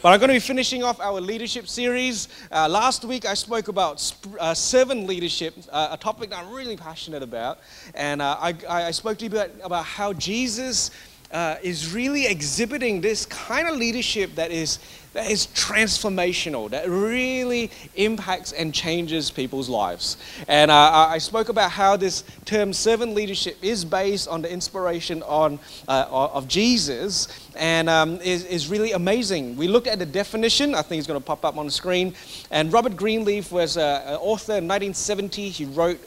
But I'm going to be finishing off our leadership series. Last week I spoke about servant leadership, a topic that I'm really passionate about. And I spoke to you about how Jesus is really exhibiting this kind of leadership that is transformational, that really impacts and changes people's lives. And I spoke about how this term servant leadership is based on the inspiration of Jesus and is really amazing. We looked at the definition. I think it's going to pop up on the screen. And Robert Greenleaf was an author in 1970. He wrote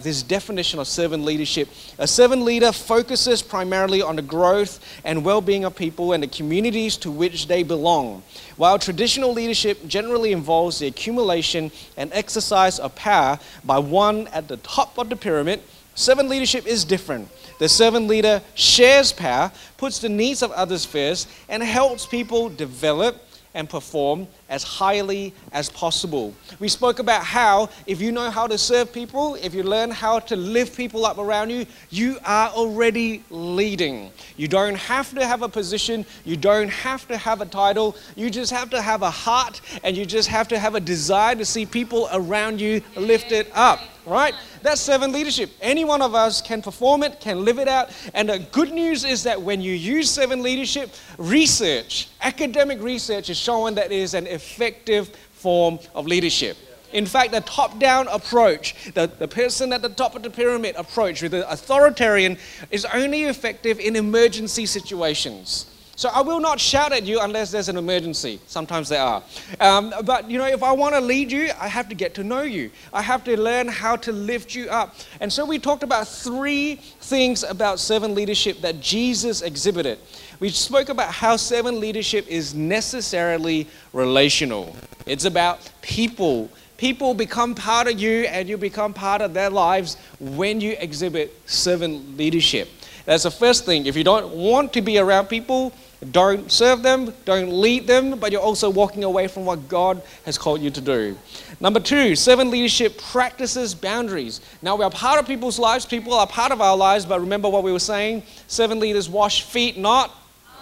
this definition of servant leadership. A servant leader focuses primarily on the growth and well-being of people and the communities to which they belong, while traditional leadership generally involves the accumulation and exercise of power by one at the top of the pyramid. Servant leadership is different. The servant leader shares power, puts the needs of others first, and helps people develop and perform as highly as possible. We spoke about how if you know how to serve people, if you learn how to lift people up around you, you are already leading. You don't have to have a position, you don't have to have a title, you just have to have a heart and you just have to have a desire to see people around you lifted up, right? That's servant leadership. Any one of us can perform it, can live it out. And the good news is that when you use servant leadership, research, academic research is showing that it is an effective form of leadership. In fact, the top-down approach, the person at the top of the pyramid approach with the authoritarian is only effective in emergency situations. So I will not shout at you unless there's an emergency. Sometimes there are. But, you know, if I want to lead you, I have to get to know you. I have to learn how to lift you up. And so we talked about three things about servant leadership that Jesus exhibited. We spoke about how servant leadership is necessarily relational. It's about people. People become part of you and you become part of their lives when you exhibit servant leadership. That's the first thing. If you don't want to be around people, don't serve them, don't lead them, but you're also walking away from what God has called you to do. Number two, servant leadership practices boundaries. Now, we are part of people's lives. People are part of our lives, but remember what we were saying? Servant leaders wash feet, not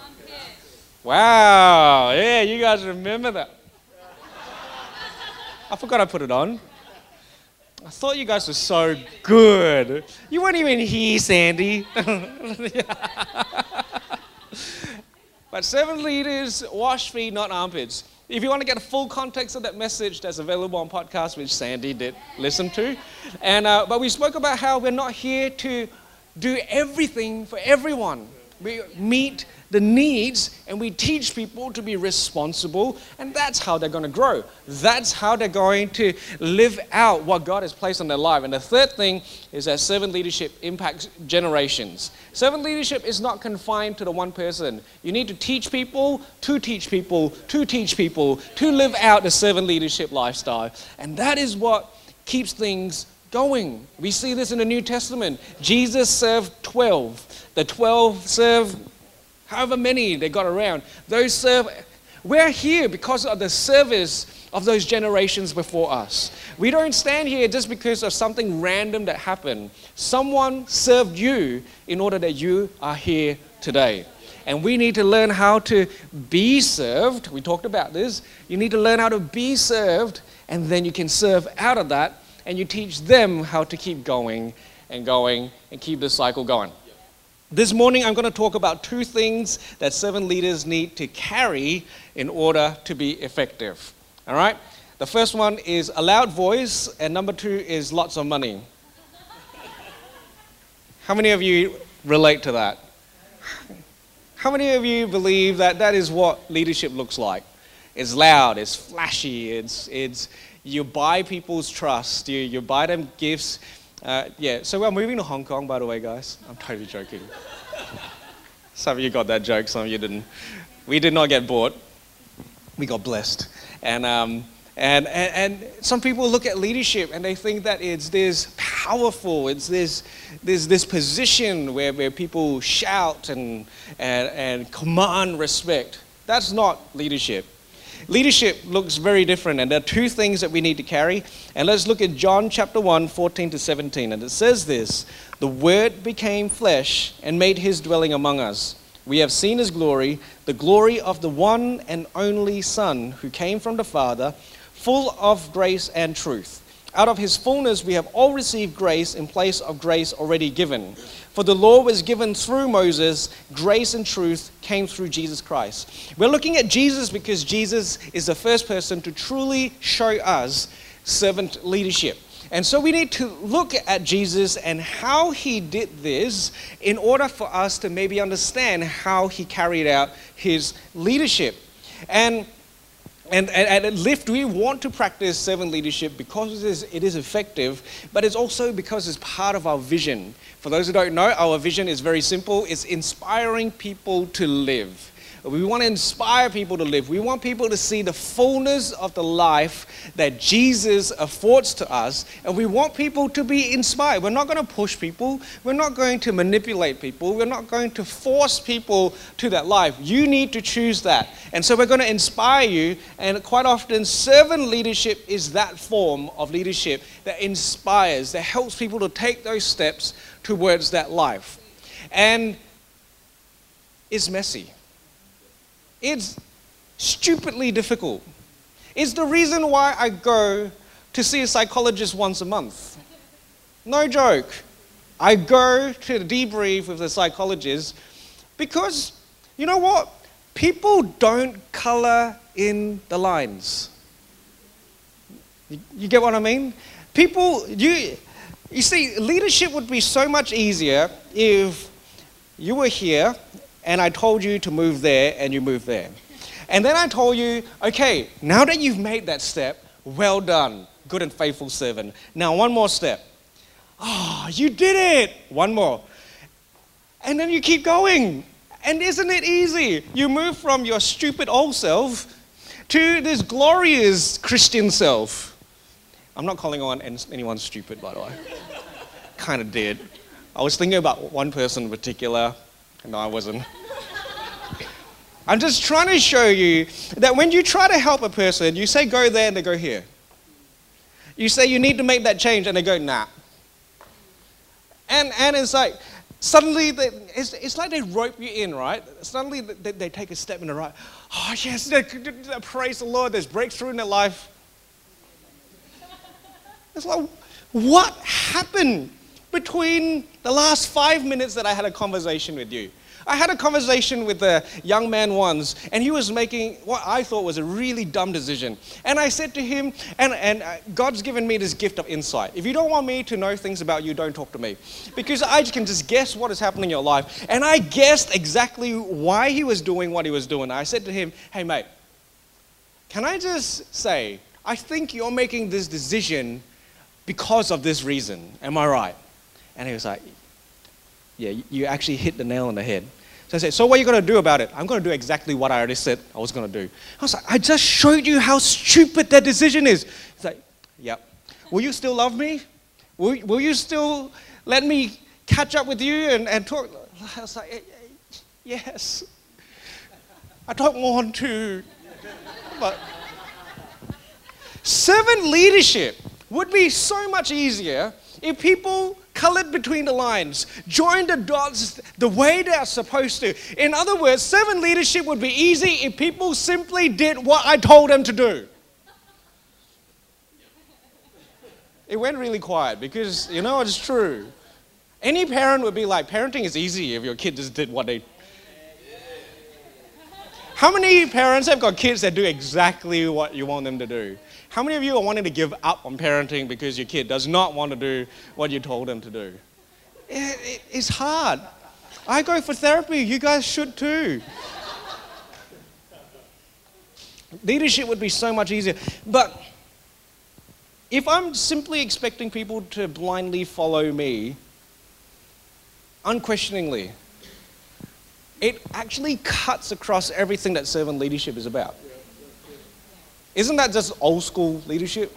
armpits. Wow. Yeah, you guys remember that. I forgot I put it on. I thought you guys were so good. You weren't even here, Sandy. But servant leaders wash feet, not armpits. If you want to get a full context of that message, that's available on podcast, which Sandy did listen to. And but we spoke about how we're not here to do everything for everyone. We meet the needs and we teach people to be responsible, and that's how they're going to grow. That's how they're going to live out what God has placed on their life. And the third thing is that servant leadership impacts generations. Servant leadership is not confined to the one person. You need to teach people, to teach people, to teach people, to live out the servant leadership lifestyle. And that is what keeps things going. We see this in the New Testament. Jesus served 12. The 12 served however many they got around. Those serve. We're here because of the service of those generations before us. We don't stand here just because of something random that happened. Someone served you in order that you are here today. And we need to learn how to be served. We talked about this. You need to learn how to be served, and then you can serve out of that. And you teach them how to keep going and going and keep the cycle going. This morning, I'm going to talk about two things that servant leaders need to carry in order to be effective. All right? The first one is a loud voice, and number two is lots of money. How many of you relate to that? How many of you believe that that is what leadership looks like? It's loud, it's flashy, you buy people's trust, you buy them gifts. Yeah, so we're moving to Hong Kong, by the way, guys. I'm totally joking. Some of you got that joke, some of you didn't. We did not get bored. We got blessed. And some people look at leadership and they think that it's this powerful, it's this position where people shout and command respect. That's not leadership. Leadership looks very different, and there are two things that we need to carry. And let's look at John chapter 1, 14 to 17. And it says this, "The Word became flesh and made his dwelling among us. We have seen his glory, the glory of the one and only Son who came from the Father, full of grace and truth. Out of his fullness we have all received grace in place of grace already given. For the law was given through Moses, grace and truth came through Jesus Christ. We're looking at Jesus because Jesus is the first person to truly show us servant leadership. And so we need to look at Jesus and how he did this in order for us to maybe understand how he carried out his leadership. And at Lyft, we want to practice servant leadership because it is effective, but it's also because it's part of our vision. For those who don't know, our vision is very simple. It's inspiring people to live. We want to inspire people to live. We want people to see the fullness of the life that Jesus affords to us. And we want people to be inspired. We're not going to push people. We're not going to manipulate people. We're not going to force people to that life. You need to choose that. And so we're going to inspire you. And quite often, servant leadership is that form of leadership that inspires, that helps people to take those steps towards that life. And it's messy. It's stupidly difficult. It's the reason why I go to see a psychologist once a month. No joke. I go to debrief with the psychologist because, you know what? People don't color in the lines. You get what I mean? People, you see, leadership would be so much easier if you were here and I told you to move there, and you move there. And then I told you, okay, now that you've made that step, well done, good and faithful servant. Now one more step. Oh, you did it! One more. And then you keep going. And isn't it easy? You move from your stupid old self to this glorious Christian self. I'm not calling on anyone stupid, by the way. Kind of did. I was thinking about one person in particular. No, I wasn't. I'm just trying to show you that when you try to help a person, you say go there and they go here. You say you need to make that change and they go nah. And it's like suddenly it's like they rope you in, right? Suddenly they take a step in the right. Oh yes, they praise the Lord. There's breakthrough in their life. It's like what happened between the last 5 minutes that I had a conversation with you? I had a conversation with a young man once, and he was making what I thought was a really dumb decision. And I said to him, and God's given me this gift of insight. If you don't want me to know things about you, don't talk to me. Because I can just guess what is happening in your life. And I guessed exactly why he was doing what he was doing. I said to him, hey mate, can I just say, I think you're making this decision because of this reason. Am I right? And he was like, yeah, you actually hit the nail on the head. So I said, so what are you going to do about it? I'm going to do exactly what I already said I was going to do. I was like, I just showed you how stupid that decision is. He's like, yep. Will you still love me? Will you still let me catch up with you and talk? I was like, yes. I don't want to. But servant leadership would be so much easier if people colored between the lines, joined the dots the way they are supposed to. In other words, servant leadership would be easy if people simply did what I told them to do. It went really quiet because, you know, it's true. Any parent would be like, parenting is easy if your kid just did what they... How many parents have got kids that do exactly what you want them to do? How many of you are wanting to give up on parenting because your kid does not want to do what you told them to do? It's hard. I go for therapy. You guys should too. Leadership would be so much easier. But if I'm simply expecting people to blindly follow me, unquestioningly, it actually cuts across everything that servant leadership is about. Isn't that just old school leadership?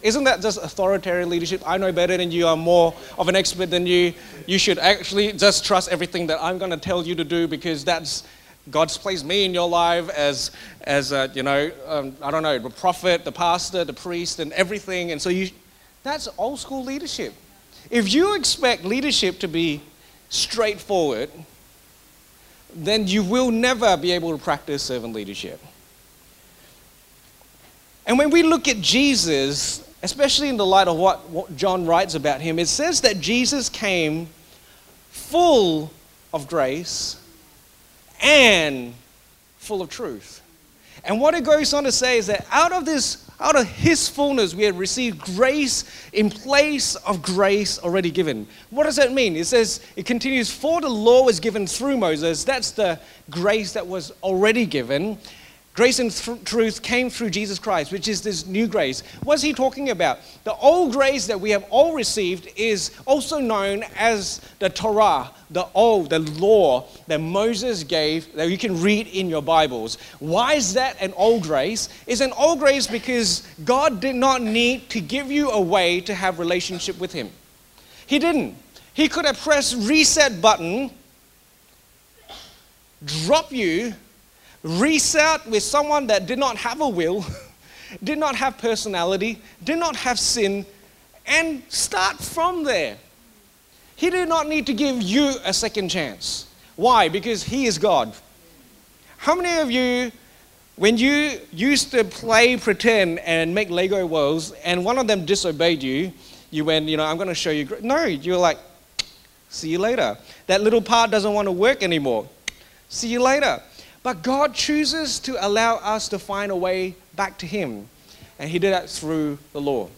Isn't that just authoritarian leadership? I know better than you. I'm more of an expert than you. You should actually just trust everything that I'm going to tell you to do because that's God's placed me in your life as I don't know, the prophet, the pastor, the priest, and everything. And so that's old school leadership. If you expect leadership to be straightforward, then you will never be able to practice servant leadership. And when we look at Jesus, especially in the light of what John writes about him, it says that Jesus came full of grace and full of truth. And what it goes on to say is that out of his fullness, we have received grace in place of grace already given. What does that mean? It says, it continues, for the law was given through Moses. That's the grace that was already given. Grace and truth came through Jesus Christ, which is this new grace. What's he talking about? The old grace that we have all received is also known as the Torah, the law that Moses gave that you can read in your Bibles. Why is that an old grace? It's an old grace because God did not need to give you a way to have relationship with him. He didn't. He could have pressed reset button, drop you, reset with someone that did not have a will, did not have personality, did not have sin, and start from there. He did not need to give you a second chance. Why? Because he is God. How many of you, when you used to play pretend and make Lego worlds, and one of them disobeyed you, you went, you know, I'm going to show you. No, you were like, see you later. That little part doesn't want to work anymore. See you later. But God chooses to allow us to find a way back to him. And he did that through the law.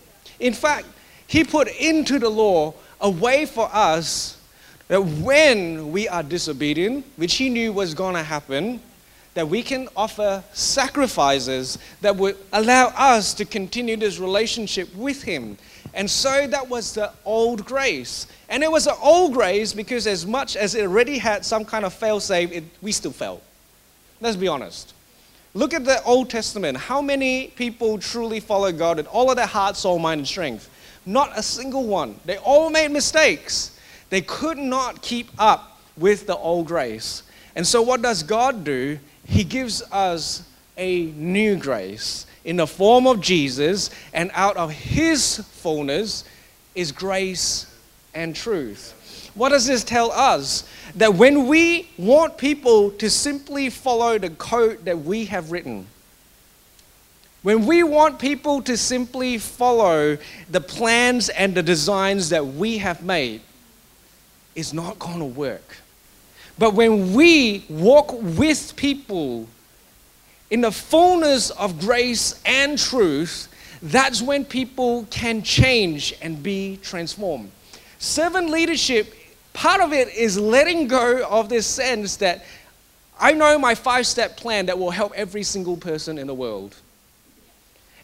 In fact, he put into the law a way for us that when we are disobedient, which he knew was going to happen, that we can offer sacrifices that would allow us to continue this relationship with him. And so that was the old grace. And it was the old grace because as much as it already had some kind of fail-safe, we still failed. Let's be honest. Look at the Old Testament. How many people truly follow God with all of their heart, soul, mind, and strength? Not a single one. They all made mistakes. They could not keep up with the old grace. And so what does God do? He gives us a new grace in the form of Jesus, and out of his fullness is grace and truth. What does this tell us? That when we want people to simply follow the code that we have written, when we want people to simply follow the plans and the designs that we have made, it's not going to work. But when we walk with people in the fullness of grace and truth, that's when people can change and be transformed. Servant leadership, part of it is letting go of this sense that I know my 5-step plan that will help every single person in the world.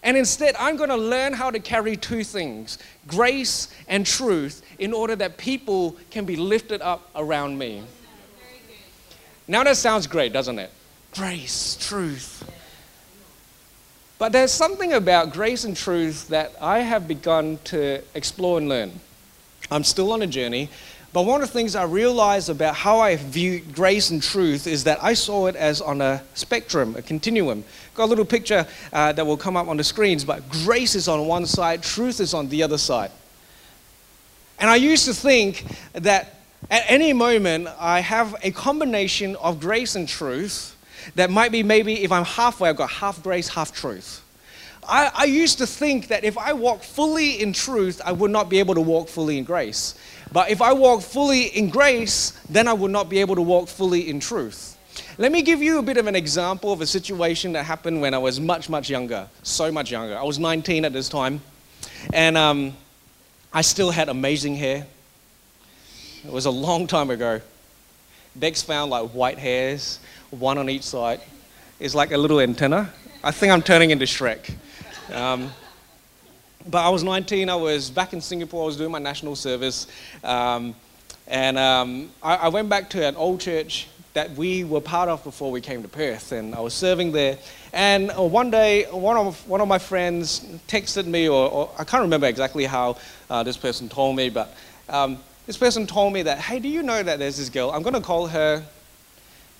And instead, I'm going to learn how to carry two things, grace and truth, in order that people can be lifted up around me. Now that sounds great, doesn't it? Grace, truth. But there's something about grace and truth that I have begun to explore and learn. I'm still on a journey. But one of the things I realized about how I view grace and truth is that I saw it as on a spectrum, a continuum. Got a little picture that will come up on the screens, but grace is on one side, truth is on the other side. And I used to think that at any moment I have a combination of grace and truth that might be maybe if I'm halfway, I've got half grace, half truth. I used to think that if I walk fully in truth, I would not be able to walk fully in grace. But if I walk fully in grace, then I would not be able to walk fully in truth. Let me give you a bit of an example of a situation that happened when I was much, much younger. So much younger. I was 19 at this time. And I still had amazing hair. It was a long time ago. Beck's found like white hairs, one on each side. It's like a little antenna. I think I'm turning into Shrek. But I was 19, I was back in Singapore, I was doing my national service. I went back to an old church that we were part of before we came to Perth, and I was serving there. And one day, one of my friends texted me, or I can't remember exactly how this person told me, but this person told me that, hey, do you know that there's this girl? I'm gonna call her,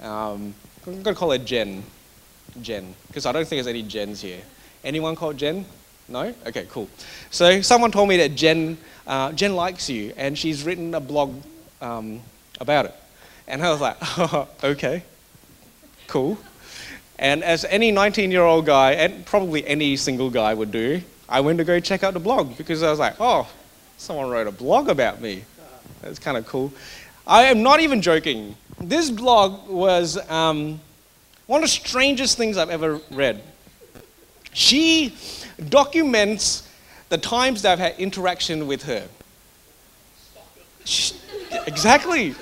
Jen. Jen, because I don't think there's any Jens here. Anyone called Jen? No? Okay, cool. So someone told me that Jen likes you, and she's written a blog about it. And I was like, oh, okay, cool. And as any 19-year-old guy, and probably any single guy would do, I went to go check out the blog because I was like, oh, someone wrote a blog about me. That's kind of cool. I am not even joking. This blog was one of the strangest things I've ever read. She documents the times that I've had interaction with her. Exactly.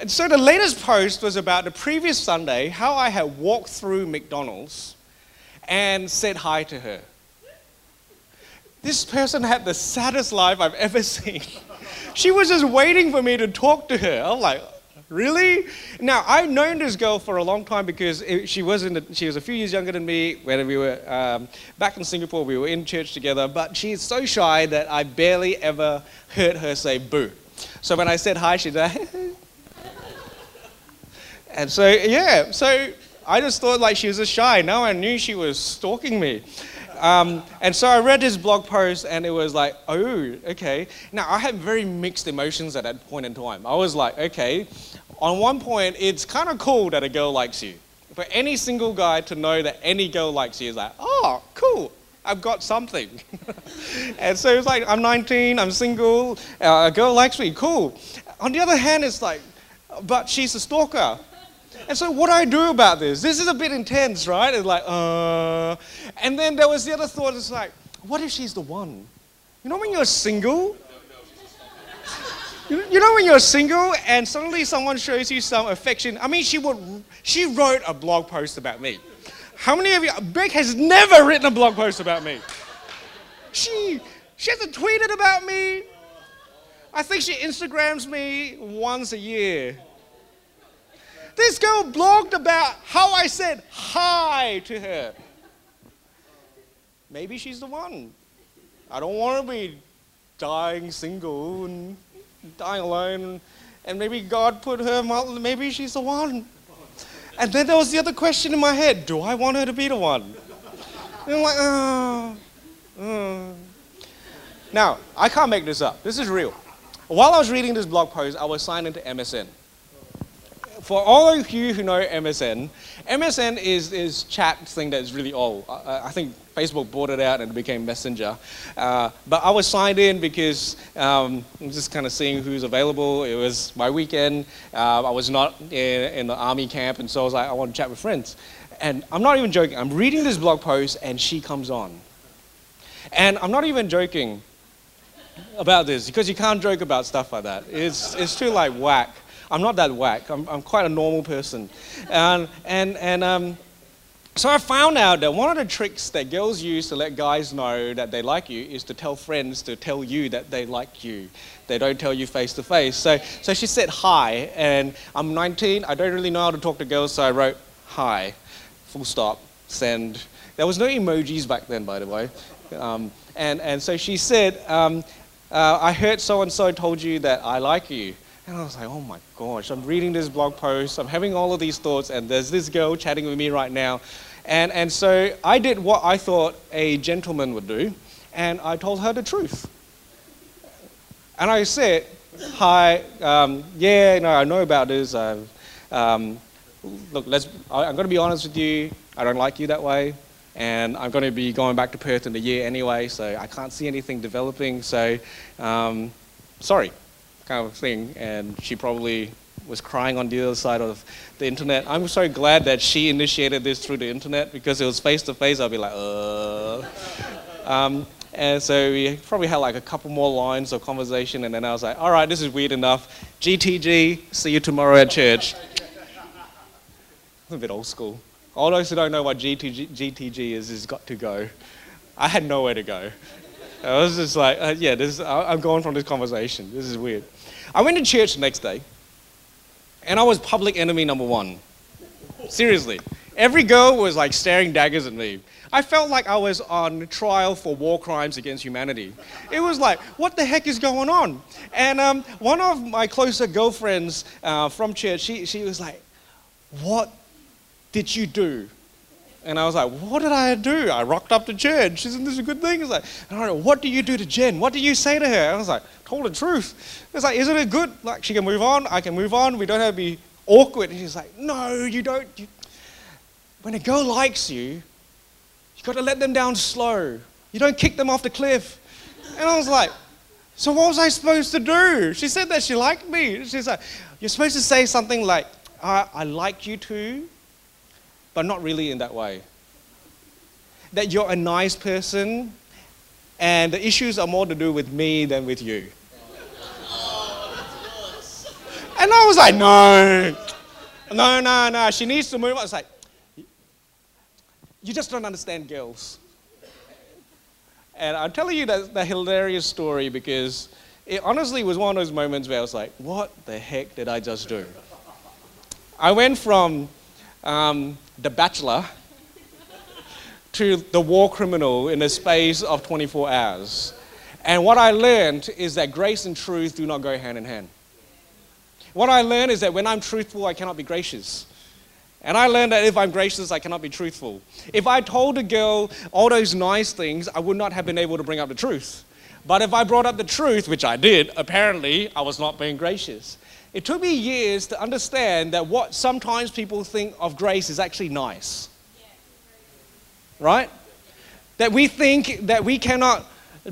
And so the latest post was about the previous Sunday, how I had walked through McDonald's and said hi to her. This person had the saddest life I've ever seen. She was just waiting for me to talk to her. I'm like, really? Now, I've known this girl for a long time because she was a few years younger than me. When we were back in Singapore, we were in church together, but she's so shy that I barely ever heard her say boo. So when I said hi, she'd like, hey. And so, yeah, so I just thought like she was just shy. Now I knew she was stalking me. And so I read this blog post and it was like, oh, okay. Now I had very mixed emotions at that point in time. I was like, okay, on one point, it's kind of cool that a girl likes you. For any single guy to know that any girl likes you is like, oh, cool. I've got something. And so it's like, I'm 19, I'm single, a girl likes me, cool. On the other hand, it's like, but she's a stalker. And so what do I do about this? This is a bit intense, right? It's like, And then there was the other thought, it's like, what if she's the one? You know when you're single? You know when you're single and suddenly someone shows you some affection? I mean, she wrote a blog post about me. How many of you, Beck has never written a blog post about me. She hasn't tweeted about me. I think she Instagrams me once a year. This girl blogged about how I said hi to her. Maybe she's the one. I don't want to be dying single and dying alone. And maybe God put her, maybe she's the one. And then there was the other question in my head. Do I want her to be the one? And I'm like, oh. Now, I can't make this up. This is real. While I was reading this blog post, I was signed into MSN. For all of you who know MSN, MSN is this chat thing that's really old. I think Facebook bought it out and it became Messenger. But I was signed in because I'm just kind of seeing who's available. It was my weekend. I was not in the army camp, and so I was like, I want to chat with friends. And I'm not even joking. I'm reading this blog post, and she comes on. And I'm not even joking about this, because you can't joke about stuff like that. It's too, like, whack. I'm not that whack. I'm quite a normal person. So I found out that one of the tricks that girls use to let guys know that they like you is to tell friends to tell you that they like you. They don't tell you face to face. So she said hi, and I'm 19. I don't really know how to talk to girls, so I wrote hi, full stop, send. There was no emojis back then, by the way. And so she said, I heard so-and-so told you that I like you. And I was like, oh my gosh, I'm reading this blog post, I'm having all of these thoughts, and there's this girl chatting with me right now. And so I did what I thought a gentleman would do, and I told her the truth. And I said, hi, yeah, you know, I know about this. Look, I'm going to be honest with you, I don't like you that way. And I'm going to be going back to Perth in a year anyway, so I can't see anything developing, so sorry. Kind of thing, and she probably was crying on the other side of the internet. I'm so glad that she initiated this through the internet, because it was face to face. I'd be like, and so we probably had like a couple more lines of conversation, and then I was like, all right, this is weird enough. GTG, see you tomorrow at church. A bit old school. All those who don't know what GTG is got to go. I had nowhere to go. I was just like, yeah, I'm going from this conversation. This is weird. I went to church the next day, and I was public enemy number one. Seriously. Every girl was like staring daggers at me. I felt like I was on trial for war crimes against humanity. It was like, what the heck is going on? And one of my closer girlfriends from church, she was like, what did you do? And I was like, what did I do? I rocked up to church. Isn't this a good thing? It's like, I don't know, what do you do to Jen? What do you say to her? And I was like, told the truth. It's like, isn't it good? Like, she can move on. I can move on. We don't have to be awkward. And she's like, no, you don't. When a girl likes you, you've got to let them down slow. You don't kick them off the cliff. And I was like, so what was I supposed to do? She said that she liked me. She's like, you're supposed to say something like, I like you too, but not really in that way. That you're a nice person, and the issues are more to do with me than with you. And I was like, no. She needs to move on. I was like, you just don't understand girls. And I'm telling you that hilarious story because it honestly was one of those moments where I was like, what the heck did I just do? I went from The Bachelor to the war criminal in a space of 24 hours. And what I learned is that grace and truth do not go hand in hand. What I learned is that when I'm truthful, I cannot be gracious. And I learned that if I'm gracious, I cannot be truthful. If I told a girl all those nice things, I would not have been able to bring up the truth. But if I brought up the truth, which I did, apparently I was not being gracious. It took me years to understand that what sometimes people think of grace is actually nice. Right? That we think that we cannot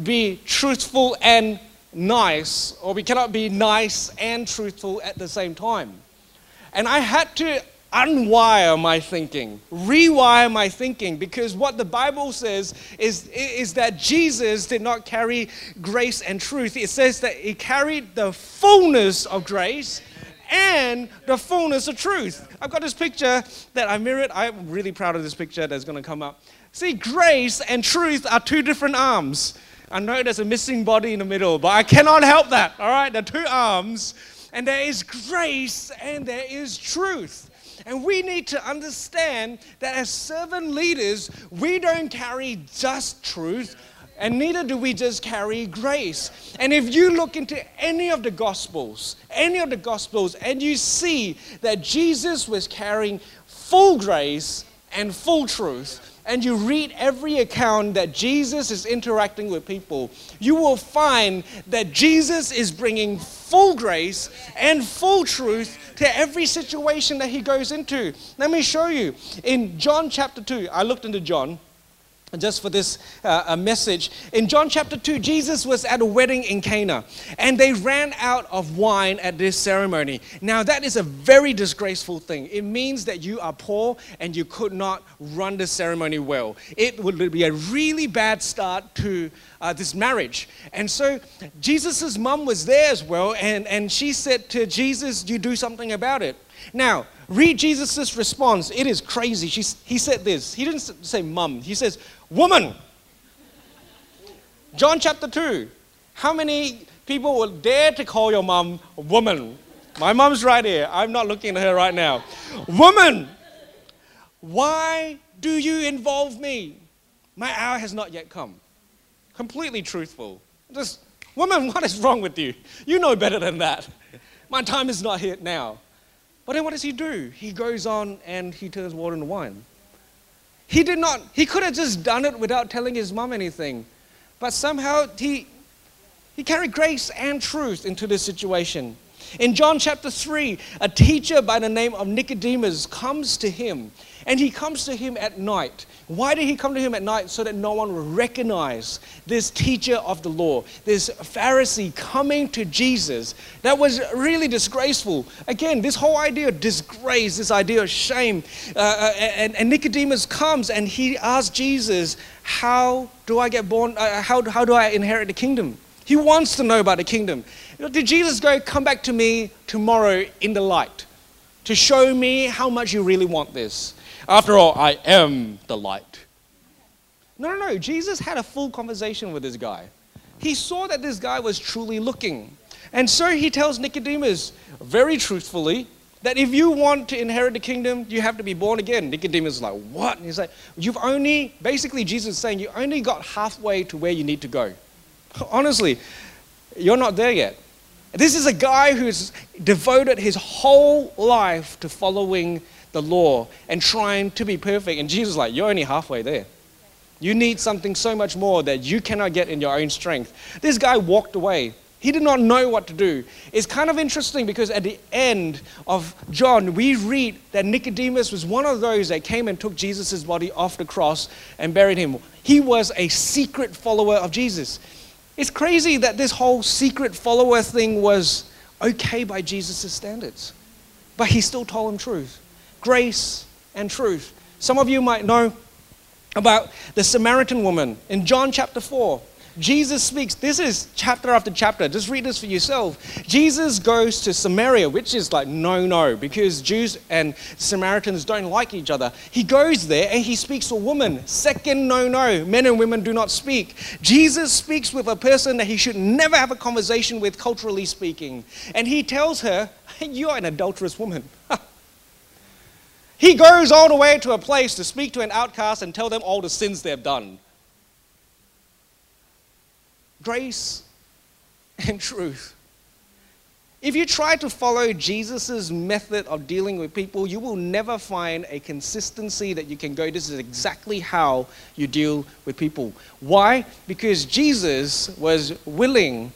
be truthful and nice, or we cannot be nice and truthful at the same time. And I had to unwire my thinking, rewire my thinking, because what the Bible says is that Jesus did not carry grace and truth. It says that he carried the fullness of grace and the fullness of truth. I've got this picture that I mirrored. I'm really proud of this picture that's going to come up. See, grace and truth are two different arms. I know there's a missing body in the middle, but I cannot help that, all right? They're two arms, and there is grace and there is truth. And we need to understand that as servant leaders, we don't carry just truth, and neither do we just carry grace. And if you look into any of the Gospels, and you see that Jesus was carrying full grace and full truth, and you read every account that Jesus is interacting with people, you will find that Jesus is bringing full grace and full truth to every situation that he goes into. Let me show you. In John chapter 2, I looked into John just for this message. In John chapter 2, Jesus was at a wedding in Cana, and they ran out of wine at this ceremony. Now, that is a very disgraceful thing. It means that you are poor and you could not run the ceremony well. It would be a really bad start to this marriage. And so Jesus' mom was there as well, and she said to Jesus, you do something about it. Now, read Jesus' response. It is crazy. He said this. He didn't say mum. He says, woman. John chapter 2. How many people will dare to call your mum woman? My mum's right here. I'm not looking at her right now. Woman, why do you involve me? My hour has not yet come. Completely truthful. Just, woman, what is wrong with you? You know better than that. My time is not here now. But then what does he do? He goes on and he turns water into wine. He could have just done it without telling his mom anything. But somehow he carried grace and truth into this situation. In John chapter 3, a teacher by the name of Nicodemus comes to him. And he comes to him at night. Why did he come to him at night? So that no one will recognize this teacher of the law, this Pharisee coming to Jesus. That was really disgraceful. Again, this whole idea of disgrace, this idea of shame. And Nicodemus comes and he asks Jesus, how do I get born? How do I inherit the kingdom? He wants to know about the kingdom. Did Jesus go, come back to me tomorrow in the light to show me how much you really want this? After all, I am the light. No. Jesus had a full conversation with this guy. He saw that this guy was truly looking. And so he tells Nicodemus very truthfully that if you want to inherit the kingdom, you have to be born again. Nicodemus is like, what? And he's like, basically Jesus is saying, you only got halfway to where you need to go. Honestly, you're not there yet. This is a guy who's devoted his whole life to following the law and trying to be perfect. And Jesus is like, you're only halfway there. You need something so much more that you cannot get in your own strength. This guy walked away. He did not know what to do. It's kind of interesting because at the end of John, we read that Nicodemus was one of those that came and took Jesus' body off the cross and buried him. He was a secret follower of Jesus. It's crazy that this whole secret follower thing was okay by Jesus' standards. But he still told him truth, grace and truth. Some of you might know about the Samaritan woman in John chapter 4. Jesus speaks. This is chapter after chapter. Just read this for yourself. Jesus goes to Samaria, which is like no, because Jews and Samaritans don't like each other. He goes there and he speaks to a woman. Second no. Men and women do not speak. Jesus speaks with a person that he should never have a conversation with, culturally speaking. And he tells her, you're an adulterous woman. He goes all the way to a place to speak to an outcast and tell them all the sins they've done. Grace and truth. If you try to follow Jesus' method of dealing with people, you will never find a consistency that you can go, this is exactly how you deal with people. Why? Because Jesus was willing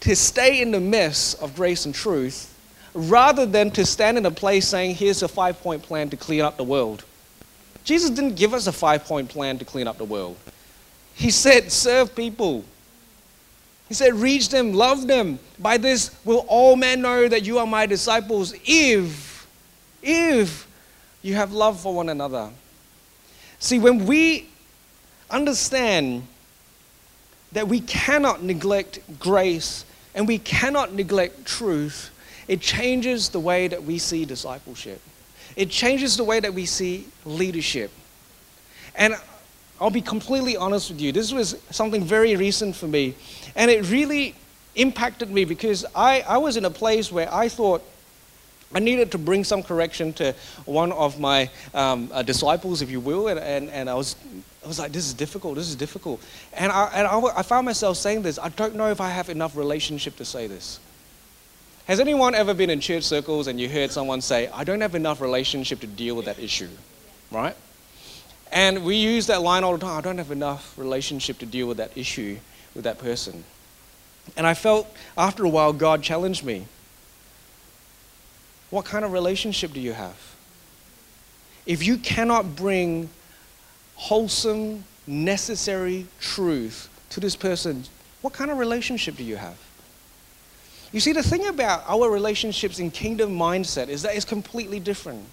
to stay in the midst of grace and truth rather than to stand in a place saying, here's a 5-point plan to clean up the world. Jesus didn't give us a 5-point plan to clean up the world. He said, serve people. He said, reach them, love them. By this will all men know that you are my disciples if you have love for one another. See, when we understand that we cannot neglect grace and we cannot neglect truth, it changes the way that we see discipleship. It changes the way that we see leadership. And I'll be completely honest with you. This was something very recent for me. And it really impacted me because I was in a place where I thought I needed to bring some correction to one of my disciples, if you will. And I was like, this is difficult. And I found myself saying this. I don't know if I have enough relationship to say this. Has anyone ever been in church circles and you heard someone say, I don't have enough relationship to deal with that issue, right? And we use that line all the time, I don't have enough relationship to deal with that issue with that person. And I felt after a while God challenged me. What kind of relationship do you have? If you cannot bring wholesome, necessary truth to this person, what kind of relationship do you have? You see, the thing about our relationships in kingdom mindset is that it's completely different.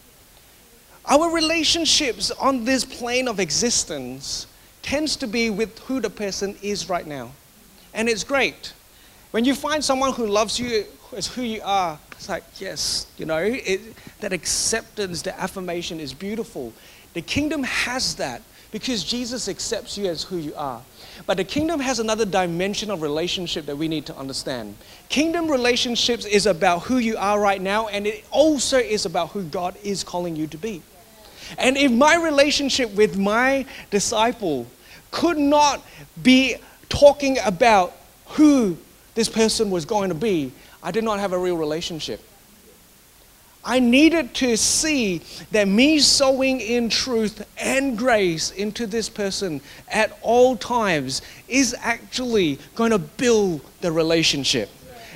Our relationships on this plane of existence tends to be with who the person is right now. And it's great. When you find someone who loves you as who you are, it's like, yes, you know, that acceptance, the affirmation is beautiful. The kingdom has that because Jesus accepts you as who you are. But the kingdom has another dimension of relationship that we need to understand. Kingdom relationships is about who you are right now, and it also is about who God is calling you to be. And if my relationship with my disciple could not be talking about who this person was going to be, I did not have a real relationship. I needed to see that me sowing in truth and grace into this person at all times is actually going to build the relationship.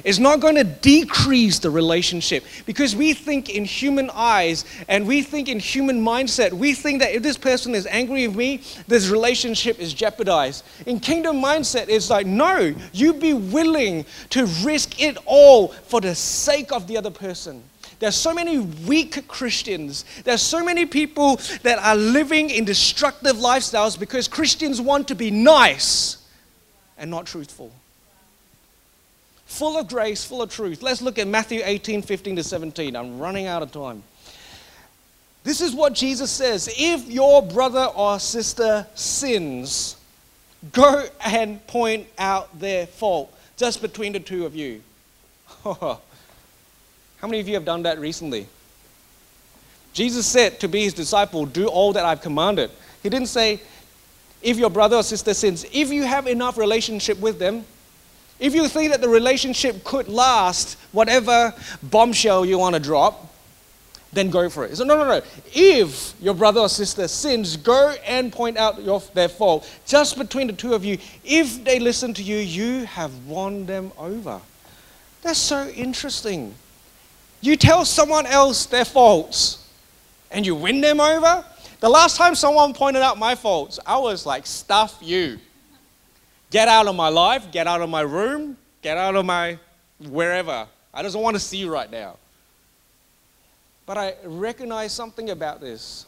It's not going to decrease the relationship because we think in human eyes and we think in human mindset. We think that if this person is angry with me, this relationship is jeopardized. In kingdom mindset, it's like, no, you be willing to risk it all for the sake of the other person. There's so many weak Christians. There's so many people that are living in destructive lifestyles because Christians want to be nice and not truthful. Full of grace, full of truth. Let's look at Matthew 18:15-17. I'm running out of time. This is what Jesus says. If your brother or sister sins, go and point out their fault just between the two of you. How many of you have done that recently? Jesus said to be his disciple, do all that I've commanded. He didn't say, if your brother or sister sins, if you have enough relationship with them, if you think that the relationship could last whatever bombshell you want to drop, then go for it. So no. If your brother or sister sins, go and point out their fault. Just between the two of you, if they listen to you, you have won them over. That's so interesting. You tell someone else their faults and you win them over. The last time someone pointed out my faults, I was like, stuff you. Get out of my life, get out of my room, get out of my wherever. I just don't want to see you right now. But I recognize something about this.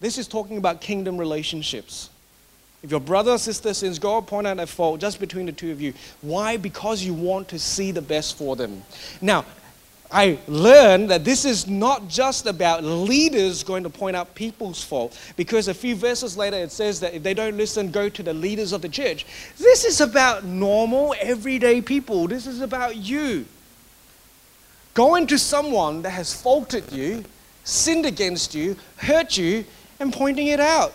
This is talking about kingdom relationships. If your brother or sister sins, go point out their fault just between the two of you. Why? Because you want to see the best for them. Now, I learned that this is not just about leaders going to point out people's fault, because a few verses later it says that if they don't listen, go to the leaders of the church. This is about normal, everyday people. This is about you. Going to someone that has faulted you, sinned against you, hurt you, and pointing it out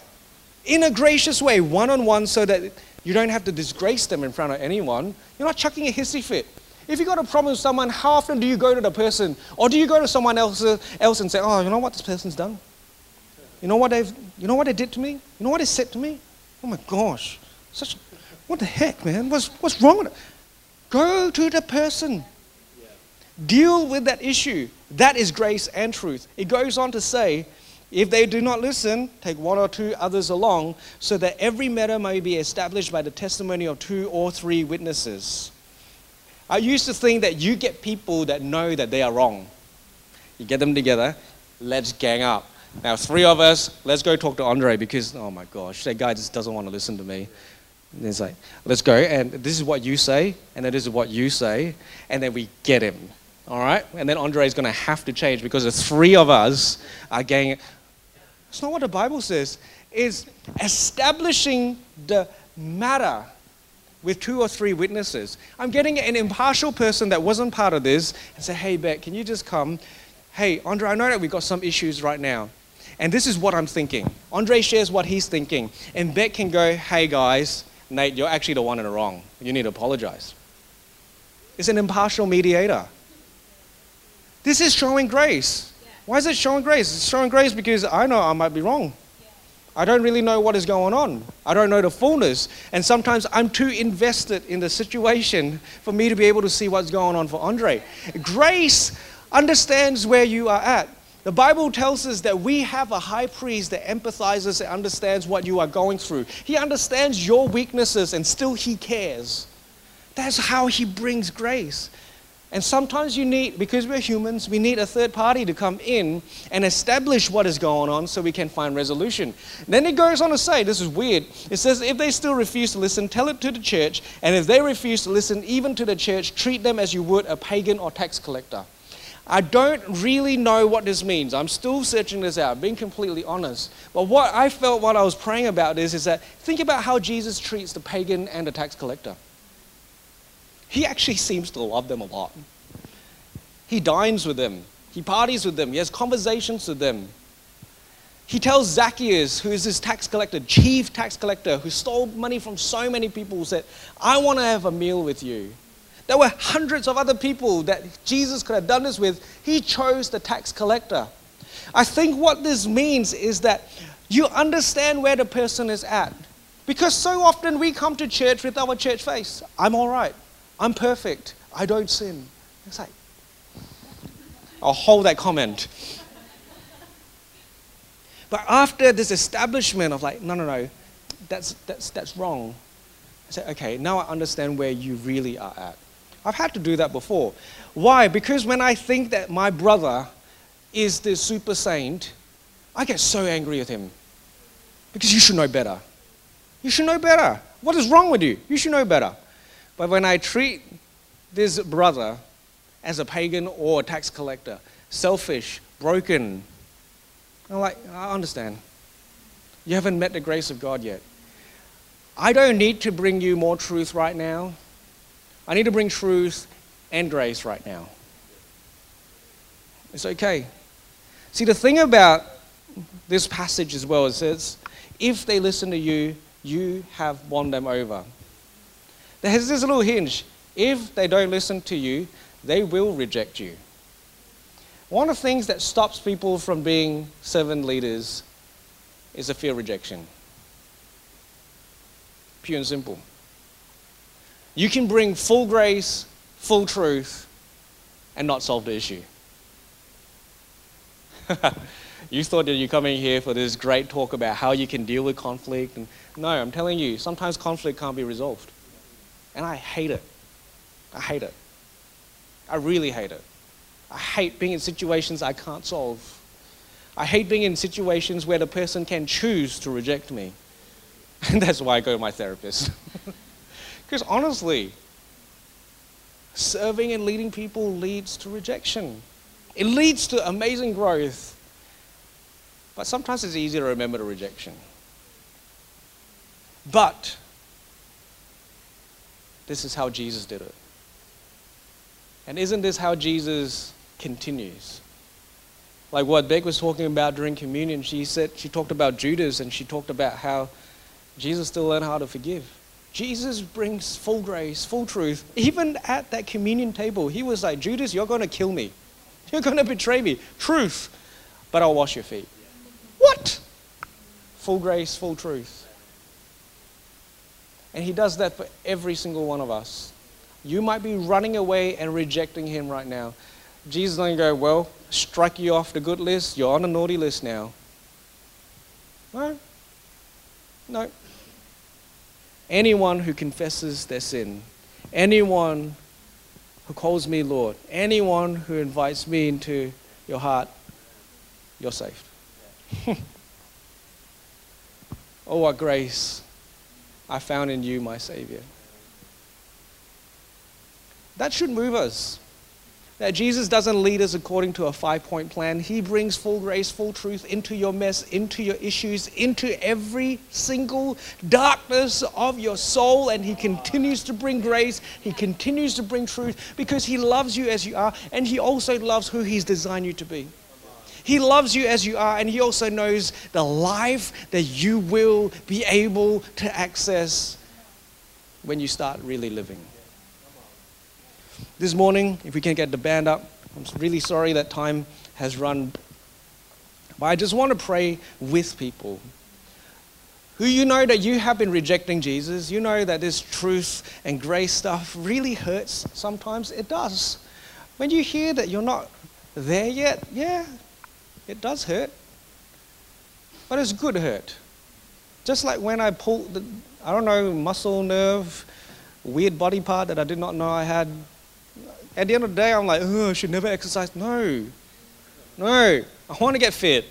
in a gracious way, one-on-one, so that you don't have to disgrace them in front of anyone. You're not chucking a hissy fit. If you've got a problem with someone, how often do you go to the person? Or do you go to someone else and say, oh, you know what this person's done? You know what they did to me? You know what they said to me? Oh my gosh. What the heck, man? What's wrong with it? Go to the person. Yeah. Deal with that issue. That is grace and truth. It goes on to say, if they do not listen, take one or two others along, so that every matter may be established by the testimony of two or three witnesses. I used to think that you get people that know that they are wrong. You get them together, let's gang up. Now, three of us, let's go talk to Andre because, oh my gosh, that guy just doesn't want to listen to me. And it's like, let's go, and this is what you say, and then this is what you say, and then we get him, all right? And then Andre is going to have to change because the three of us are ganging. It's not what the Bible says. It's establishing the matter with two or three witnesses. I'm getting an impartial person that wasn't part of this and say, hey, Beck, can you just come? Hey, Andre, I know that we've got some issues right now. And this is what I'm thinking. Andre shares what he's thinking. And Beck can go, hey, guys, Nate, you're actually the one in the wrong. You need to apologize. It's an impartial mediator. This is showing grace. Yeah. Why is it showing grace? It's showing grace because I know I might be wrong. I don't really know what is going on. I don't know the fullness. And sometimes I'm too invested in the situation for me to be able to see what's going on for Andre. Grace understands where you are at. The Bible tells us that we have a high priest that empathizes and understands what you are going through. He understands your weaknesses and still he cares. That's how he brings grace. And sometimes you need, because we're humans, we need a third party to come in and establish what is going on so we can find resolution. Then it goes on to say, this is weird, it says, if they still refuse to listen, tell it to the church, and if they refuse to listen even to the church, treat them as you would a pagan or tax collector. I don't really know what this means. I'm still searching this out, being completely honest. But what I felt while I was praying about this is that, think about how Jesus treats the pagan and the tax collector. He actually seems to love them a lot. He dines with them. He parties with them. He has conversations with them. He tells Zacchaeus, who is his tax collector, chief tax collector, who stole money from so many people, said, I want to have a meal with you. There were hundreds of other people that Jesus could have done this with. He chose the tax collector. I think what this means is that you understand where the person is at. Because so often we come to church with our church face. I'm all right. I'm perfect. I don't sin. It's like, I'll hold that comment. But after this establishment of like, no, that's wrong. I said, okay, now I understand where you really are at. I've had to do that before. Why? Because when I think that my brother is the super saint, I get so angry with him. Because you should know better. You should know better. What is wrong with you? You should know better. But when I treat this brother as a pagan or a tax collector, selfish, broken, I'm like, I understand. You haven't met the grace of God yet. I don't need to bring you more truth right now. I need to bring truth and grace right now. It's okay. See, the thing about this passage as well, it says, if they listen to you, you have won them over. There's this little hinge. If they don't listen to you, they will reject you. One of the things that stops people from being servant leaders is a fear of rejection. Pure and simple. You can bring full grace, full truth, and not solve the issue. You thought that you're coming here for this great talk about how you can deal with conflict. And no, I'm telling you, sometimes conflict can't be resolved. And I hate it. I hate it. I really hate it. I hate being in situations I can't solve. I hate being in situations where the person can choose to reject me. And that's why I go to my therapist. Because honestly, serving and leading people leads to rejection. It leads to amazing growth. But sometimes it's easy to remember the rejection. But this is how Jesus did it. And isn't this how Jesus continues? Like what Beck was talking about during communion, she talked about Judas and she talked about how Jesus still learned how to forgive. Jesus brings full grace, full truth. Even at that communion table, he was like, Judas, you're going to kill me. You're going to betray me. Truth, but I'll wash your feet. What? Full grace, full truth. And he does that for every single one of us. You might be running away and rejecting him right now. Jesus doesn't go, well, strike you off the good list. You're on the naughty list now. No. No. Anyone who confesses their sin, anyone who calls me Lord, anyone who invites me into your heart, you're saved. Oh, what grace I found in you, my Savior. That should move us. That Jesus doesn't lead us according to a five-point plan. He brings full grace, full truth into your mess, into your issues, into every single darkness of your soul. And he continues to bring grace. He continues to bring truth because he loves you as you are. And he also loves who he's designed you to be. He loves you as you are. And he also knows the life that you will be able to access when you start really living. This morning, if we can get the band up, I'm really sorry that time has run. But I just want to pray with people who you know that you have been rejecting Jesus. You know that this truth and grace stuff really hurts. Sometimes it does. When you hear that you're not there yet, yeah, it does hurt. But it's good hurt. Just like when I pulled the, I don't know, muscle, nerve, weird body part that I did not know I had. At the end of the day, I'm like, oh, I should never exercise. No. No. I want to get fit.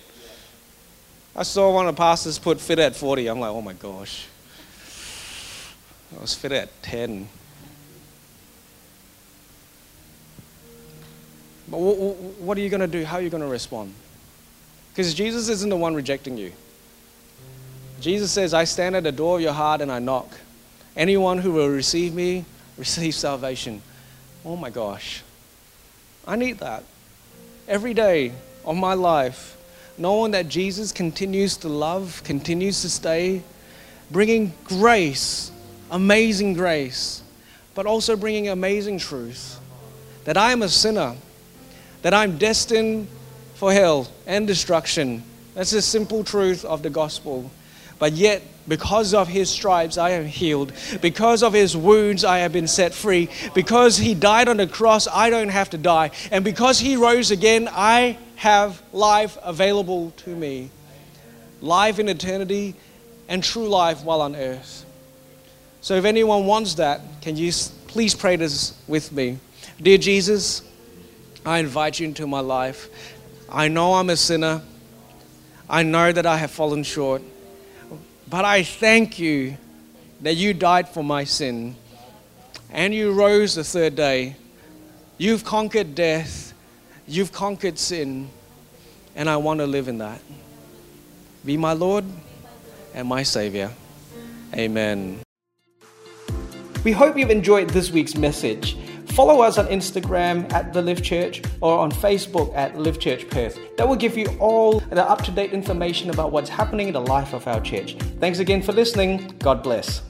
I saw one of the pastors put fit at 40. I'm like, oh my gosh. I was fit at 10. But what are you going to do? How are you going to respond? Because Jesus isn't the one rejecting you. Jesus says, I stand at the door of your heart and I knock. Anyone who will receive me, receive salvation. Oh my gosh, I need that every day of my life, knowing that Jesus continues to love, continues to stay, bringing grace, amazing grace, but also bringing amazing truth, that I am a sinner, that I'm destined for hell and destruction. That's the simple truth of the gospel, but yet, because of his stripes, I am healed. Because of his wounds, I have been set free. Because he died on the cross, I don't have to die. And because he rose again, I have life available to me. Life in eternity and true life while on earth. So if anyone wants that, can you please pray this with me? Dear Jesus, I invite you into my life. I know I'm a sinner. I know that I have fallen short. But I thank you that you died for my sin and you rose the third day. You've conquered death. You've conquered sin. And I want to live in that. Be my Lord and my Savior. Amen. We hope you've enjoyed this week's message. Follow us on Instagram at The Lift Church or on Facebook at Lift Church Perth. That will give you all the up-to-date information about what's happening in the life of our church. Thanks again for listening. God bless.